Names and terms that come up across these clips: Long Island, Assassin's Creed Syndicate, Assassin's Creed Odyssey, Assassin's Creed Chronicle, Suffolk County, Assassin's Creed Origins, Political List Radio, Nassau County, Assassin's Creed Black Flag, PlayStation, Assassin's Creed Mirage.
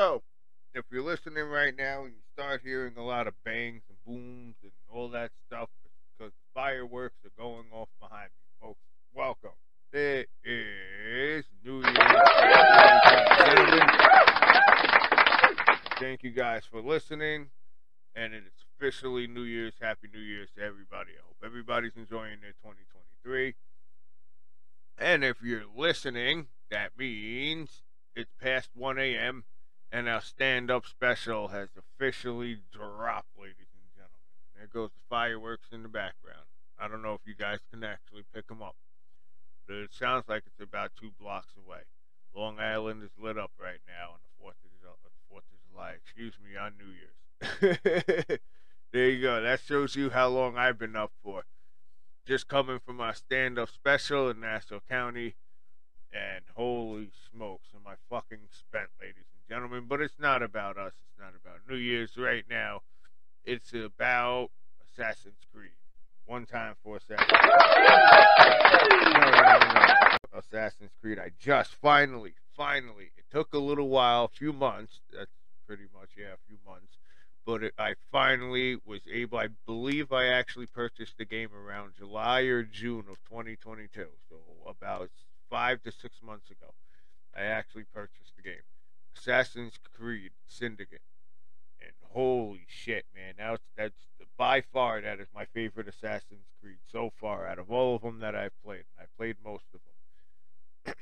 So, if you're listening right now and you start hearing a lot of bangs and booms and all that stuff, it's because the fireworks are going off behind me, folks. Welcome. It is New Year's Eve. Thank you guys for listening. And it is officially New Year's. Happy New Year's to everybody. I hope everybody's enjoying their 2023. And if you're listening, that means it's past 1 a.m. and our stand-up special has officially dropped, ladies and gentlemen. There goes the fireworks in the background. I don't know if you guys can actually pick them up, but it sounds like it's about 2 blocks away. Long Island is lit up right now on the 4th of July. Excuse me, on New Year's. There you go. That shows you how long I've been up for. Just coming from my stand-up special in Nassau County, and holy smokes, am I fucking spent, ladies and gentlemen. But it's not about us. It's not about New Year's right now. It's about Assassin's Creed. One time for Assassin's Creed. No. Assassin's Creed. I just finally, it took a little while, a few months. That's pretty much, yeah, a few months. But I finally was able, I believe I actually purchased the game around July or June of 2022. So about 5 to 6 months ago, I actually purchased the game. Assassin's Creed Syndicate. And holy shit, man. That's by far, that is my favorite Assassin's Creed so far out of all of them that I've played. And I played most of them.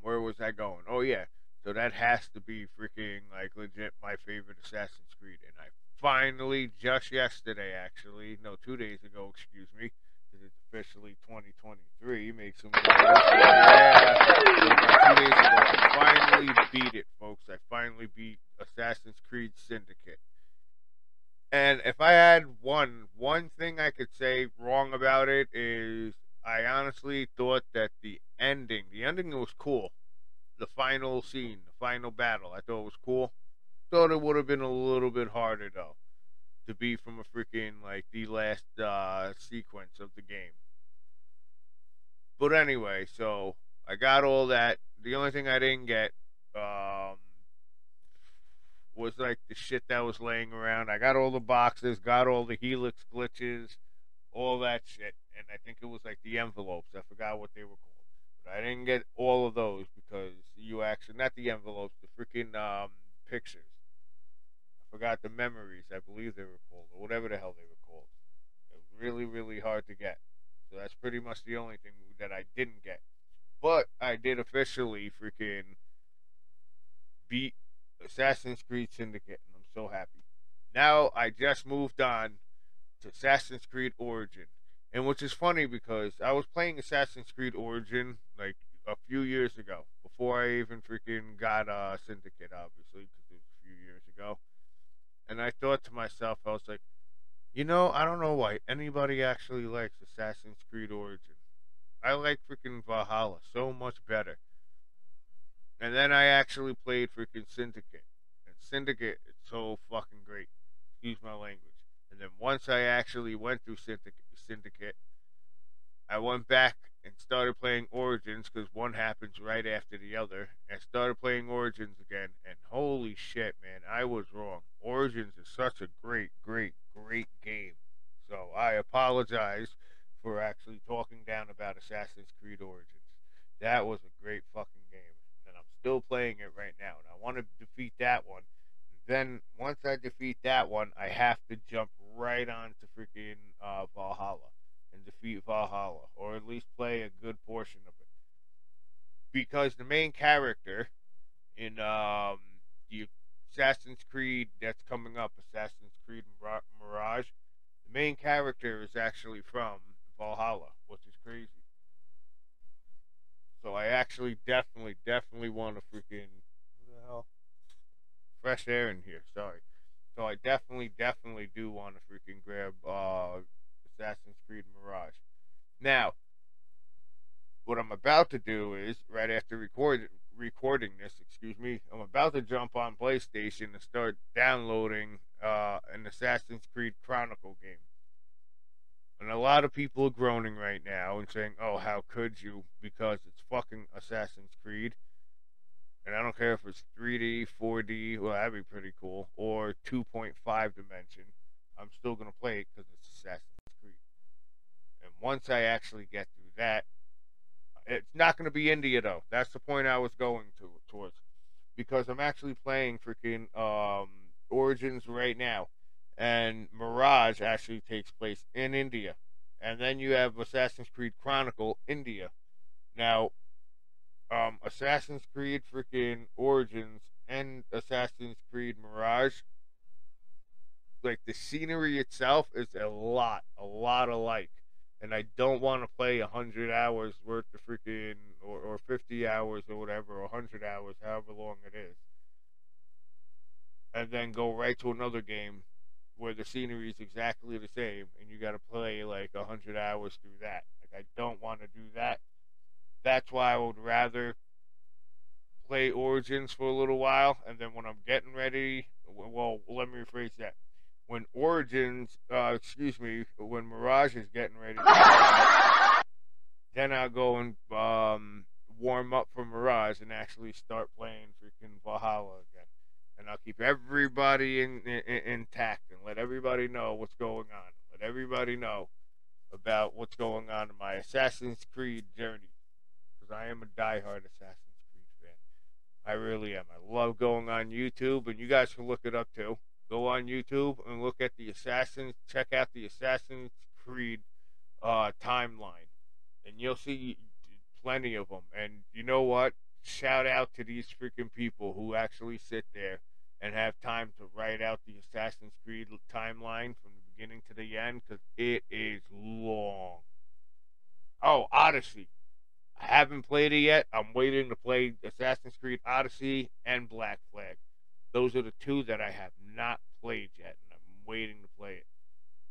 Where was I going? Oh, yeah. So that has to be freaking, like, legit my favorite Assassin's Creed. And I finally, just yesterday, actually, no, 2 days ago, excuse me, because it's officially 2023, make some noise. Yeah. 2 days ago, I finally beat it, folks. I finally beat Assassin's Creed Syndicate. And if I had one thing I could say wrong about it is I honestly thought that the ending was cool. The final scene, the final battle, I thought it was cool. Thought it would have been a little bit harder, though, to be from a freaking, like, the last sequence of the game. But anyway, so I got all that. The only thing I didn't get was, like, the shit that was laying around. I got all the boxes, got all the helix glitches, all that shit. And I think it was, like, the envelopes. I forgot what they were called. I didn't get all of those because you actually, not the envelopes, the freaking pictures. I forgot the memories, I believe they were called, or whatever the hell they were called. It was really, really hard to get. So that's pretty much the only thing that I didn't get. But I did officially freaking beat Assassin's Creed Syndicate, and I'm so happy. Now I just moved on to Assassin's Creed Origins. And which is funny because I was playing Assassin's Creed Origins like a few years ago before I even freaking got Syndicate, obviously, because it was a few years ago. And I thought to myself, I was like, you know, I don't know why anybody actually likes Assassin's Creed Origins. I like freaking Valhalla so much better. And then I actually played freaking Syndicate. And Syndicate is so fucking great. Excuse my language. And then once I actually went through Syndicate, I went back and started playing Origins because one happens right after the other. And started playing Origins again. And holy shit, man, I was wrong. Origins is such a great, great, great game. So I apologize for actually talking down about Assassin's Creed Origins. That was a great fucking game. And I'm still playing it right now. And I want to defeat that one. Then, once I defeat that one, I have to jump right on to freaking Valhalla and defeat Valhalla, or at least play a good portion of it. Because the main character in the Assassin's Creed that's coming up, Assassin's Creed Mirage, the main character is actually from Valhalla, which is crazy. So I actually definitely want to freaking... What the hell? Fresh air in here, sorry. So I definitely do want to freaking grab Assassin's Creed Mirage. Now, what I'm about to do is, right after recording this, excuse me, I'm about to jump on PlayStation and start downloading an Assassin's Creed Chronicle game. And a lot of people are groaning right now and saying, oh, how could you, because it's fucking Assassin's Creed. And I don't care if it's 3D, 4D, well, that'd be pretty cool, or 2.5 dimension. I'm still going to play it because it's Assassin's Creed. And once I actually get through that, it's not going to be India, though. That's the point I was going towards. Because I'm actually playing freaking Origins right now. And Mirage actually takes place in India. And then you have Assassin's Creed Chronicle, India. Now, Assassin's Creed freaking Origins and Assassin's Creed Mirage, like, the scenery itself is a lot alike. And I don't want to play 100 hours worth of freaking, or 50 hours or whatever, or 100 hours, however long it is, and then go right to another game where the scenery is exactly the same, and you got to play like 100 hours through that. Like, I don't want to do that. That's why I would rather play Origins for a little while, and then when I'm getting ready, well, let me rephrase that. When Origins, when Mirage is getting ready, then I'll go and warm up for Mirage and actually start playing freaking Valhalla again. And I'll keep everybody intact and let everybody know what's going on. Let everybody know about what's going on in my Assassin's Creed journey. Because I am a diehard Assassin's Creed fan. I really am. I love going on YouTube, and you guys can look it up too. Go on YouTube and look at the Assassin's, check out the Assassin's Creed timeline. And you'll see plenty of them. And you know what? Shout out to these freaking people who actually sit there and have time to write out the Assassin's Creed timeline from the beginning to the end, because it is long. Oh, Odyssey. I haven't played it yet. I'm waiting to play Assassin's Creed Odyssey and Black Flag. Those are the two that I have not played yet, and I'm waiting to play it.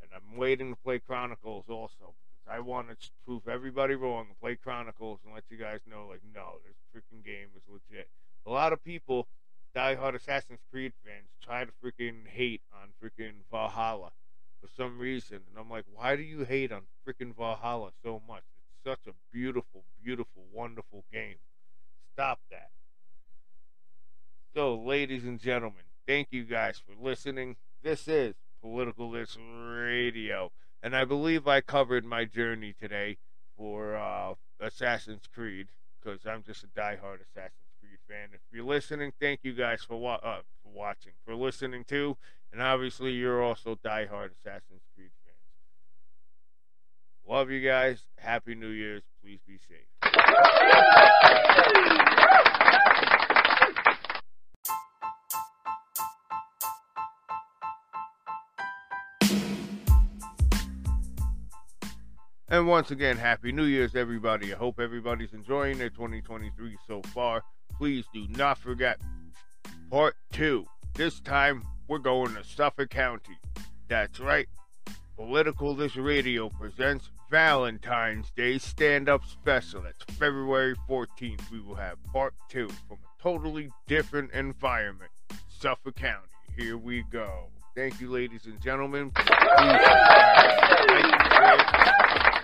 And I'm waiting to play Chronicles also, because I want to prove everybody wrong and play Chronicles and let you guys know, like, no, this freaking game is legit. A lot of people, diehard Assassin's Creed fans, try to freaking hate on freaking Valhalla for some reason. And I'm like, why do you hate on freaking Valhalla so much? It's such a beautiful, beautiful, wonderful game. Stop that. So, ladies and gentlemen, thank you guys for listening. This is Political List Radio, and I believe I covered my journey today for Assassin's Creed, because I'm just a diehard Assassin's Creed fan. If you're listening, thank you guys for watching, for listening too, and obviously you're also diehard Assassin's Creed fans. Love you guys. Happy New Year's. Please be safe. And once again, Happy New Year's, everybody. I hope everybody's enjoying their 2023 so far. Please do not forget Part 2. This time, we're going to Suffolk County. That's right. Political List Radio presents Valentine's Day Stand-Up Special. That's February 14th. We will have Part 2 from a totally different environment. Suffolk County. Here we go. Thank you, ladies and gentlemen. Please,